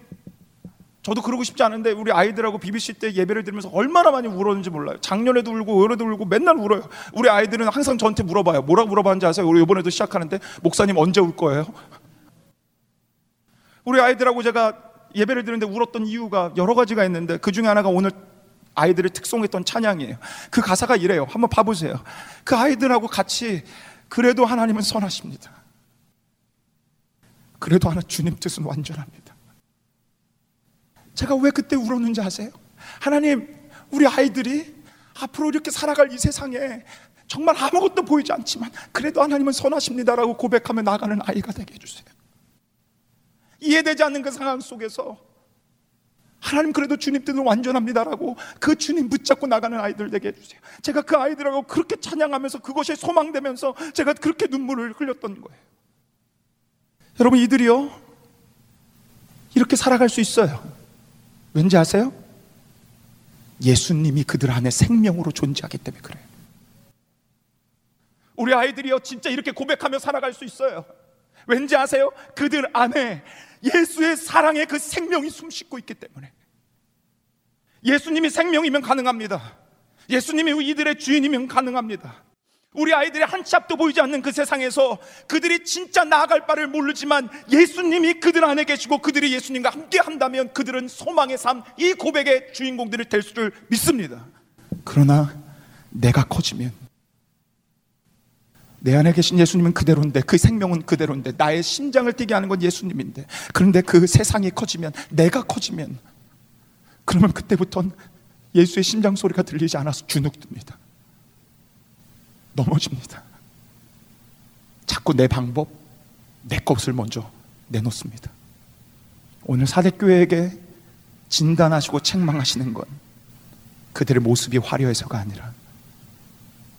저도 그러고 싶지 않은데 우리 아이들하고 BBC 때 예배를 들으면서 얼마나 많이 울었는지 몰라요. 작년에도 울고 올해도 울고 맨날 울어요. 우리 아이들은 항상 저한테 물어봐요. 뭐라고 물어봤는지 아세요? 우리 이번에도 시작하는데 목사님 언제 울 거예요? 우리 아이들하고 제가 예배를 드리는데 울었던 이유가 여러 가지가 있는데 그 중에 하나가 오늘 아이들을 특송했던 찬양이에요. 그 가사가 이래요. 한번 봐보세요. 그 아이들하고 같이, 그래도 하나님은 선하십니다. 그래도 하나 주님 뜻은 완전합니다. 제가 왜 그때 울었는지 아세요? 하나님, 우리 아이들이 앞으로 이렇게 살아갈 이 세상에 정말 아무것도 보이지 않지만 그래도 하나님은 선하십니다라고 고백하며 나가는 아이가 되게 해주세요. 이해되지 않는 그 상황 속에서 하나님 그래도 주님 뜻은 완전합니다라고 그 주님 붙잡고 나가는 아이들 되게 해주세요. 제가 그 아이들하고 그렇게 찬양하면서 그것이 소망되면서 제가 그렇게 눈물을 흘렸던 거예요. 여러분, 이들이요, 이렇게 살아갈 수 있어요. 왠지 아세요? 예수님이 그들 안에 생명으로 존재하기 때문에 그래요. 우리 아이들이요, 진짜 이렇게 고백하며 살아갈 수 있어요. 왠지 아세요? 그들 안에 예수의 사랑의 그 생명이 숨쉬고 있기 때문에. 예수님이 생명이면 가능합니다. 예수님이 이들의 주인이면 가능합니다. 우리 아이들이 한 치 앞도 보이지 않는 그 세상에서 그들이 진짜 나아갈 바를 모르지만 예수님이 그들 안에 계시고 그들이 예수님과 함께 한다면 그들은 소망의 삶, 이 고백의 주인공들이 될 줄 믿습니다. 그러나 내가 커지면, 내 안에 계신 예수님은 그대로인데, 그 생명은 그대로인데, 나의 심장을 뛰게 하는 건 예수님인데, 그런데 그 세상이 커지면, 내가 커지면, 그러면 그때부터는 예수의 심장 소리가 들리지 않아서 주눅듭니다. 넘어집니다. 자꾸 내 방법, 내 것을 먼저 내놓습니다. 오늘 사대교회에게 진단하시고 책망하시는 건 그들의 모습이 화려해서가 아니라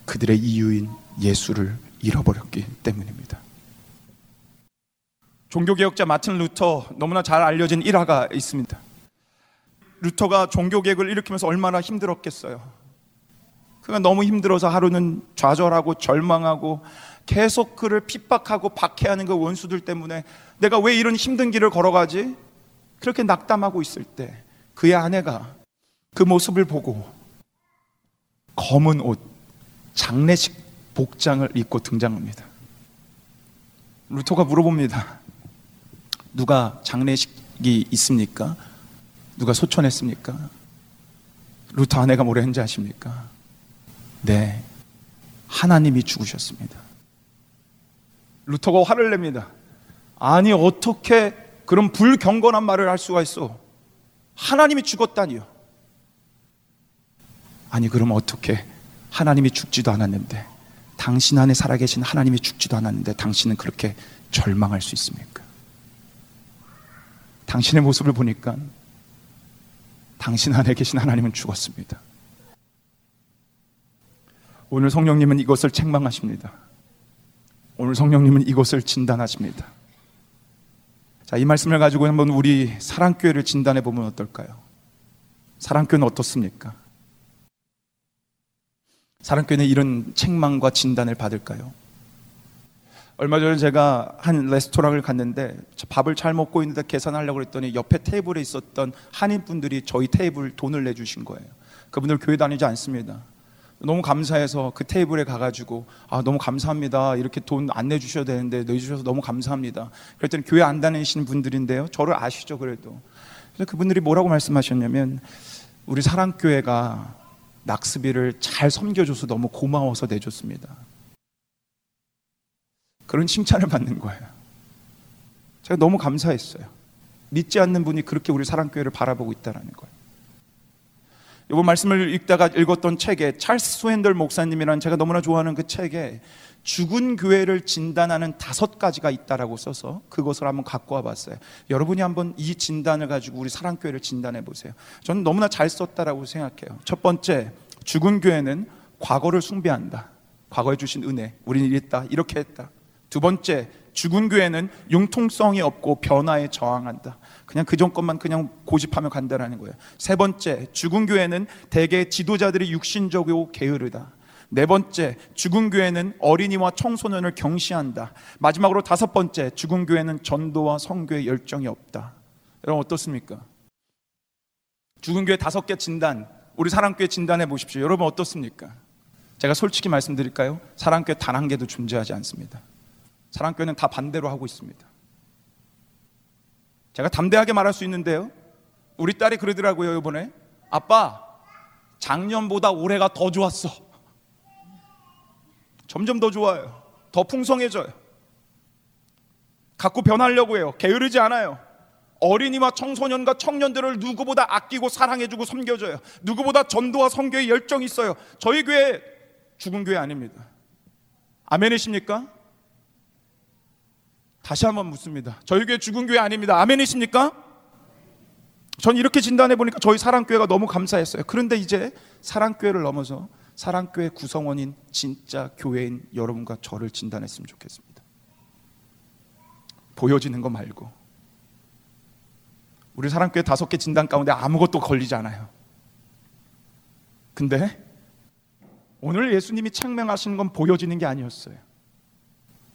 그들의 이유인 예수를 잃어버렸기 때문입니다. 종교개혁자 마틴 루터, 너무나 잘 알려진 일화가 있습니다. 루터가 종교개혁을 일으키면서 얼마나 힘들었겠어요. 그가 너무 힘들어서 하루는 좌절하고 절망하고 계속 그를 핍박하고 박해하는 그 원수들 때문에 내가 왜 이런 힘든 길을 걸어가지? 그렇게 낙담하고 있을 때 그의 아내가 그 모습을 보고 검은 옷, 장례식 복장을 입고 등장합니다. 루터가 물어봅니다. 누가 장례식이 있습니까? 누가 소천했습니까? 루터 아내가 뭐라 했는지 아십니까? 네, 하나님이 죽으셨습니다. 루터가 화를 냅니다. 아니 어떻게 그런 불경건한 말을 할 수가 있어? 하나님이 죽었다니요. 아니 그럼 어떻게 하나님이 죽지도 않았는데, 당신 안에 살아계신 하나님이 죽지도 않았는데 당신은 그렇게 절망할 수 있습니까? 당신의 모습을 보니까 당신 안에 계신 하나님은 죽었습니다. 오늘 성령님은 이것을 책망하십니다. 오늘 성령님은 이것을 진단하십니다. 자, 이 말씀을 가지고 한번 우리 사랑교회를 진단해 보면 어떨까요? 사랑교회는 어떻습니까? 사랑교회는 이런 책망과 진단을 받을까요? 얼마 전에 제가 한 레스토랑을 갔는데 밥을 잘 먹고 있는데 계산하려고 했더니 옆에 테이블에 있었던 한인분들이 저희 테이블 돈을 내주신 거예요. 그분들 교회 다니지 않습니다. 너무 감사해서 그 테이블에 가가지고 아 너무 감사합니다. 이렇게 돈 안 내주셔야 되는데 내주셔서 너무 감사합니다. 그랬더니 교회 안 다니시는 분들인데요. 저를 아시죠 그래도. 그래서 그분들이 뭐라고 말씀하셨냐면 우리 사랑교회가 낙스빌을 잘 섬겨줘서 너무 고마워서 내줬습니다. 그런 칭찬을 받는 거예요. 제가 너무 감사했어요. 믿지 않는 분이 그렇게 우리 사랑교회를 바라보고 있다는 거예요. 이번 말씀을 읽다가 읽었던 책에 찰스 스웬델 목사님이라는 제가 너무나 좋아하는 그 책에 죽은 교회를 진단하는 5가지가 있다라고 써서 그것을 한번 갖고 와봤어요. 여러분이 한번 이 진단을 가지고 우리 사랑교회를 진단해 보세요. 저는 너무나 잘 썼다라고 생각해요. 첫 번째, 죽은 교회는 과거를 숭배한다. 과거에 주신 은혜, 우리는 이랬다, 이렇게 했다. 두 번째, 죽은 교회는 융통성이 없고 변화에 저항한다. 그냥 그전 것만 그냥 고집하며 간다라는 거예요. 세 번째, 죽은 교회는 대개 지도자들이 육신적이고 게으르다. 네 번째, 죽은 교회는 어린이와 청소년을 경시한다. 마지막으로 5번째, 죽은 교회는 전도와 선교에 열정이 없다. 여러분 어떻습니까? 죽은 교회 5개 진단, 우리 사랑교회 진단해 보십시오. 여러분 어떻습니까? 제가 솔직히 말씀드릴까요? 사랑교회 단 한 개도 존재하지 않습니다. 사랑교회는 다 반대로 하고 있습니다. 제가 담대하게 말할 수 있는데요. 우리 딸이 그러더라고요, 이번에. 아빠, 작년보다 올해가 더 좋았어. 점점 더 좋아요. 더 풍성해져요. 갖고 변하려고 해요. 게으르지 않아요. 어린이와 청소년과 청년들을 누구보다 아끼고 사랑해주고 섬겨줘요. 누구보다 전도와 선교에 열정이 있어요. 저희 교회 죽은 교회 아닙니다. 아멘이십니까? 다시 한번 묻습니다. 저희 교회 죽은 교회 아닙니다. 아멘이십니까? 전 이렇게 진단해 보니까 저희 사랑교회가 너무 감사했어요. 그런데 이제 사랑교회를 넘어서 사랑교회 구성원인 진짜 교회인 여러분과 저를 진단했으면 좋겠습니다. 보여지는 거 말고. 우리 사랑교회 5개 진단 가운데 아무것도 걸리지 않아요. 근데 오늘 예수님이 책망하시는 건 보여지는 게 아니었어요.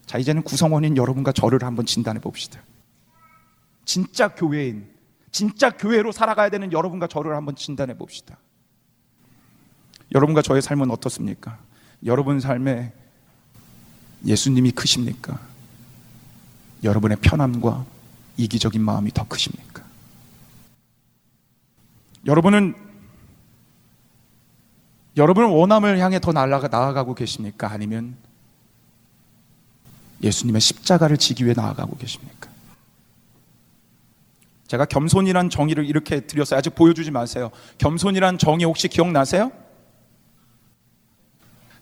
자, 이제는 구성원인 여러분과 저를 한번 진단해 봅시다. 진짜 교회인, 진짜 교회로 살아가야 되는 여러분과 저를 한번 진단해 봅시다. 여러분과 저의 삶은 어떻습니까? 여러분 삶에 예수님이 크십니까? 여러분의 편함과 이기적인 마음이 더 크십니까? 여러분은 원함을 향해 더 나아가고 계십니까? 아니면 예수님의 십자가를 지기 위해 나아가고 계십니까? 제가 겸손이란 정의를 이렇게 드렸어요. 아직 보여주지 마세요. 겸손이란 정의 혹시 기억나세요?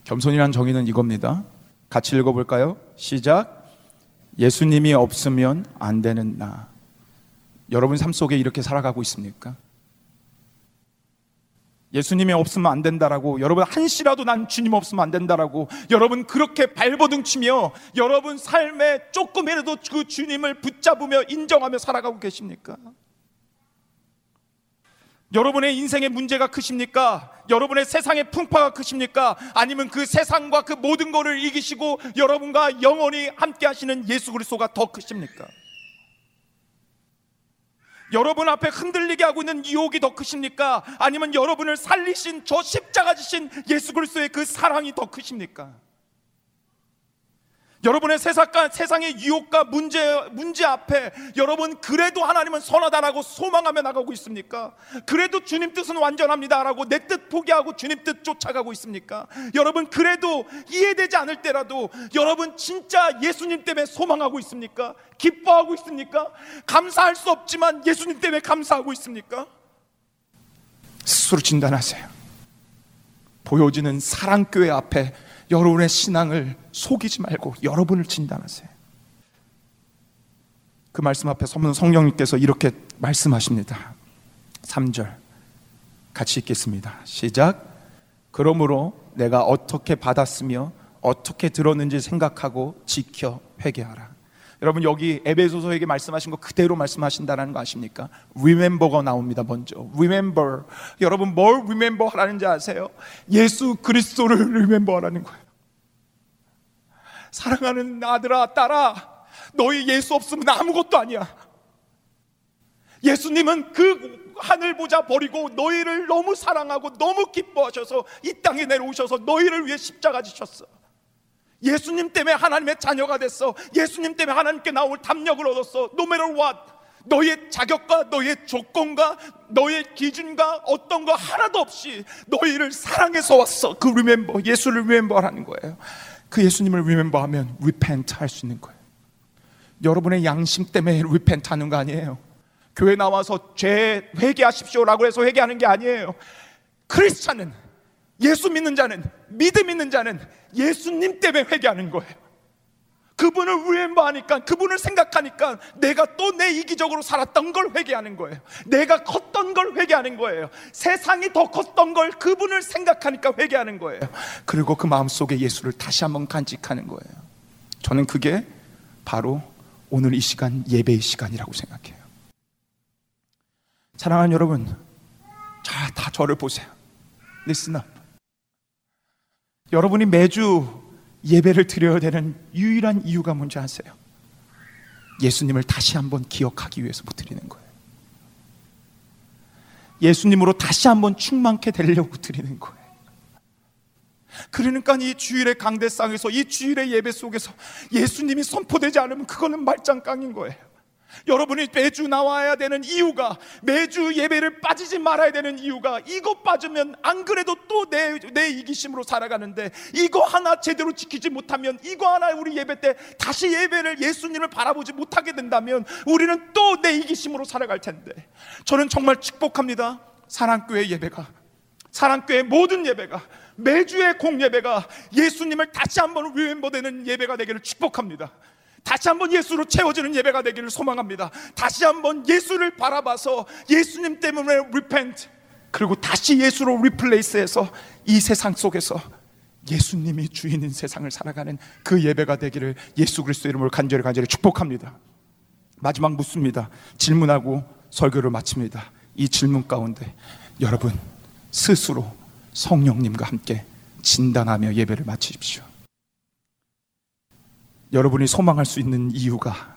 겸손이란 정의는 이겁니다. 같이 읽어볼까요? 시작. 예수님이 없으면 안 되는 나. 여러분 삶 속에 이렇게 살아가고 있습니까? 예수님이 없으면 안 된다라고, 여러분 한시라도 난 주님 없으면 안 된다라고, 여러분 그렇게 발버둥치며 여러분 삶에 조금이라도 그 주님을 붙잡으며 인정하며 살아가고 계십니까? 여러분의 인생의 문제가 크십니까? 여러분의 세상의 풍파가 크십니까? 아니면 그 세상과 그 모든 것을 이기시고 여러분과 영원히 함께 하시는 예수 그리스도가 더 크십니까? 여러분 앞에 흔들리게 하고 있는 유혹이 더 크십니까? 아니면 여러분을 살리신 저 십자가 지신 예수 그리스도의 그 사랑이 더 크십니까? 여러분의 세상의 유혹과 문제 앞에 여러분 그래도 하나님은 선하다라고 소망하며 나가고 있습니까? 그래도 주님 뜻은 완전합니다라고 내 뜻 포기하고 주님 뜻 쫓아가고 있습니까? 여러분 그래도 이해되지 않을 때라도 여러분 진짜 예수님 때문에 소망하고 있습니까? 기뻐하고 있습니까? 감사할 수 없지만 예수님 때문에 감사하고 있습니까? 스스로 진단하세요. 보여지는 사랑교회 앞에 여러분의 신앙을 속이지 말고 여러분을 진단하세요. 그 말씀 앞에 서면 성령님께서 이렇게 말씀하십니다. 3절 같이 읽겠습니다. 시작. 그러므로 내가 어떻게 받았으며 어떻게 들었는지 생각하고 지켜 회개하라. 여러분 여기 에베소서에게 말씀하신 거 그대로 말씀하신다는 거 아십니까? Remember가 나옵니다. 먼저 Remember. 여러분 뭘 Remember 하라는지 아세요? 예수 그리스도를 Remember 하라는 거예요. 사랑하는 아들아 딸아, 너희 예수 없으면 아무것도 아니야. 예수님은 그 하늘 보좌 버리고 너희를 너무 사랑하고 너무 기뻐하셔서 이 땅에 내려오셔서 너희를 위해 십자가 지셨어. 예수님 때문에 하나님의 자녀가 됐어. 예수님 때문에 하나님께 나올 담력을 얻었어. No matter what, 너의 자격과 너의 조건과 너의 기준과 어떤 거 하나도 없이 너희를 사랑해서 왔어. 그 remember, 예수를 remember 하는 거예요. 그 예수님을 remember 하면 repent 할 수 있는 거예요. 여러분의 양심 때문에 repent 하는 거 아니에요. 교회 나와서 죄 회개하십시오라고 해서 회개하는 게 아니에요. 크리스찬은, 예수 믿는 자는, 믿음 있는 자는 예수님 때문에 회개하는 거예요. 그분을 remember하니까, 그분을 생각하니까 내가 또 내 이기적으로 살았던 걸 회개하는 거예요. 내가 컸던 걸 회개하는 거예요. 세상이 더 컸던 걸 그분을 생각하니까 회개하는 거예요. 그리고 그 마음속에 예수를 다시 한번 간직하는 거예요. 저는 그게 바로 오늘 이 시간 예배의 시간이라고 생각해요. 사랑하는 여러분, 자, 다 저를 보세요. Listen up. 여러분이 매주 예배를 드려야 되는 유일한 이유가 뭔지 아세요? 예수님을 다시 한번 기억하기 위해서 못 드리는 거예요. 예수님으로 다시 한번 충만케 되려고 드리는 거예요. 그러니까 이 주일의 강대상에서, 이 주일의 예배 속에서 예수님이 선포되지 않으면 그거는 말짱깡인 거예요. 여러분이 매주 나와야 되는 이유가, 매주 예배를 빠지지 말아야 되는 이유가, 이거 빠지면 안 그래도 또 내 이기심으로 살아가는데 이거 하나 제대로 지키지 못하면, 이거 하나 우리 예배 때 다시 예배를, 예수님을 바라보지 못하게 된다면 우리는 또 내 이기심으로 살아갈 텐데, 저는 정말 축복합니다. 사랑교회 예배가, 사랑교회 모든 예배가, 매주의 공예배가 예수님을 다시 한번 리멤버되는 예배가 되기를 축복합니다. 다시 한번 예수로 채워지는 예배가 되기를 소망합니다. 다시 한번 예수를 바라봐서 예수님 때문에 repent, 그리고 다시 예수로 replace해서 이 세상 속에서 예수님이 주인인 세상을 살아가는 그 예배가 되기를 예수 그리스도 이름으로 간절히 축복합니다. 마지막 묻습니다. 질문하고 설교를 마칩니다. 이 질문 가운데 여러분 스스로 성령님과 함께 진단하며 예배를 마치십시오. 여러분이 소망할 수 있는 이유가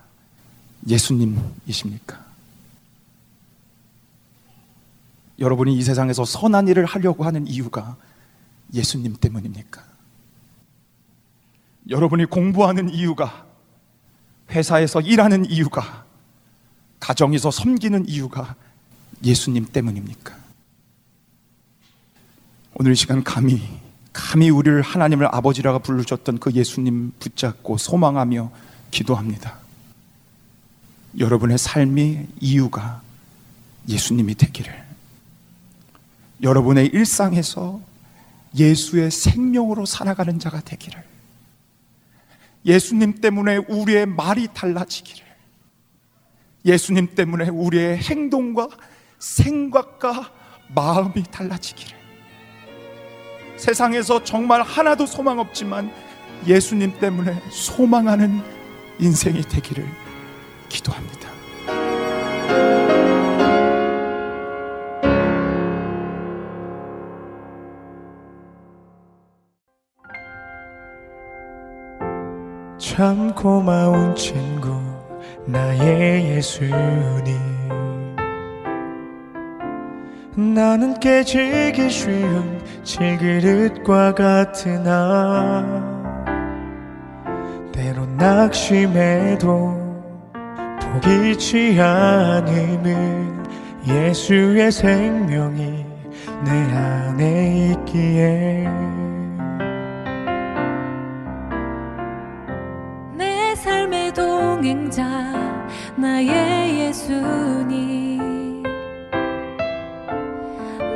예수님이십니까? 여러분이 이 세상에서 선한 일을 하려고 하는 이유가 예수님 때문입니까? 여러분이 공부하는 이유가, 회사에서 일하는 이유가, 가정에서 섬기는 이유가 예수님 때문입니까? 오늘 이 시간 감히 우리를 하나님을 아버지라고 부르셨던 그 예수님 붙잡고 소망하며 기도합니다. 여러분의 삶이 이유가 예수님이 되기를, 여러분의 일상에서 예수의 생명으로 살아가는 자가 되기를, 예수님 때문에 우리의 말이 달라지기를, 예수님 때문에 우리의 행동과 생각과 마음이 달라지기를, 세상에서 정말 하나도 소망 없지만 예수님 때문에 소망하는 인생이 되기를 기도합니다. 참 고마운 친구 나의 예수님. 나는 깨지기 쉬운 질그릇과 같으나 때론 낙심해도 포기 취하님은 예수의 생명이 내 안에 있기에 내 삶의 동행자 나의 예수님.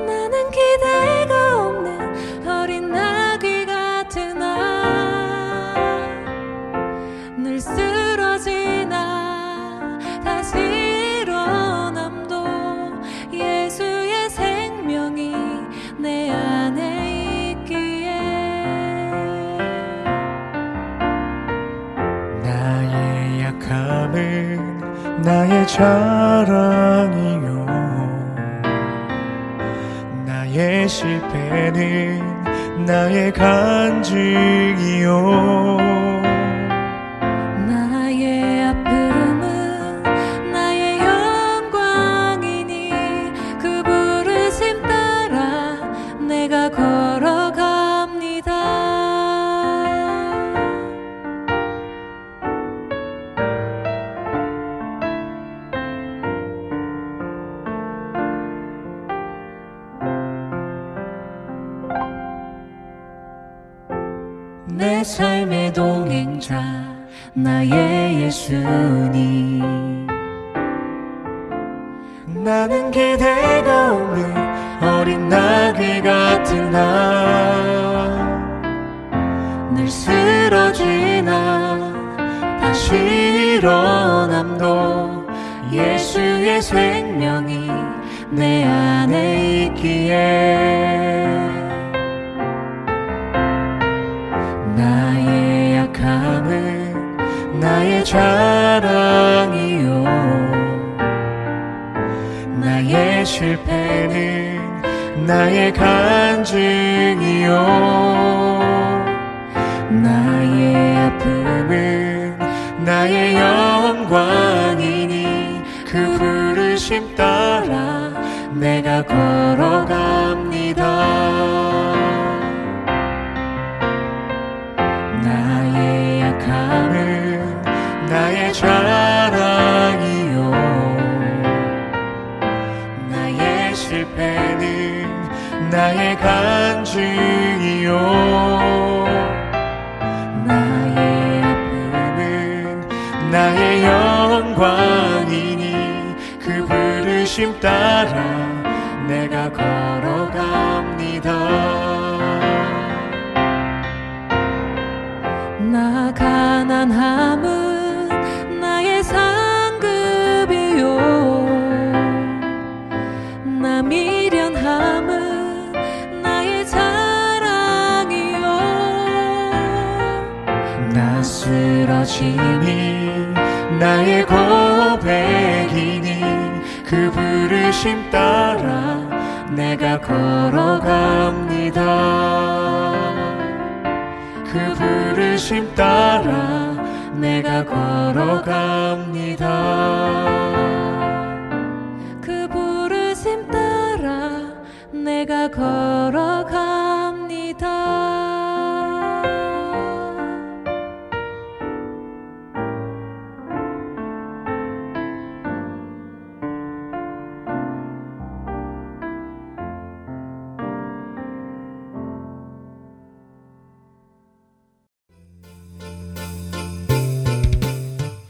나는 기대가 없는 어린 아기 같으나 늘 쓰러지나 다시 일어남도 예수의 생명이 내 안에 있기에 나의 약함은 나의 자랑이요 나의 실패는 나의 간증이요 나의 예수님. 나는 기대가 없는 어린 아기 같으나 늘 쓰러지나 다시 일어남도 예수의 생명이 내 안에 있기에 나의 약함을 나의 자랑이요 나의 실패는 나의 간증이요 나의 아픔은 나의 영광이니 그 부르심 따라 내가 걸어갑니다. 나의 약함은 나의 자랑이요 나의 실패는 나의 간증이요 나의 아픔은 나의 영광이니 그 부르심 따라 내가 걸어갑니다. 나 가난함은 미련함은 나의 자랑이요 나 쓰러짐이 나의 고백이니 그 부르심 따라 내가 걸어갑니다. 그 부르심 따라 내가 걸어갑니다. 내가 걸어갑니다.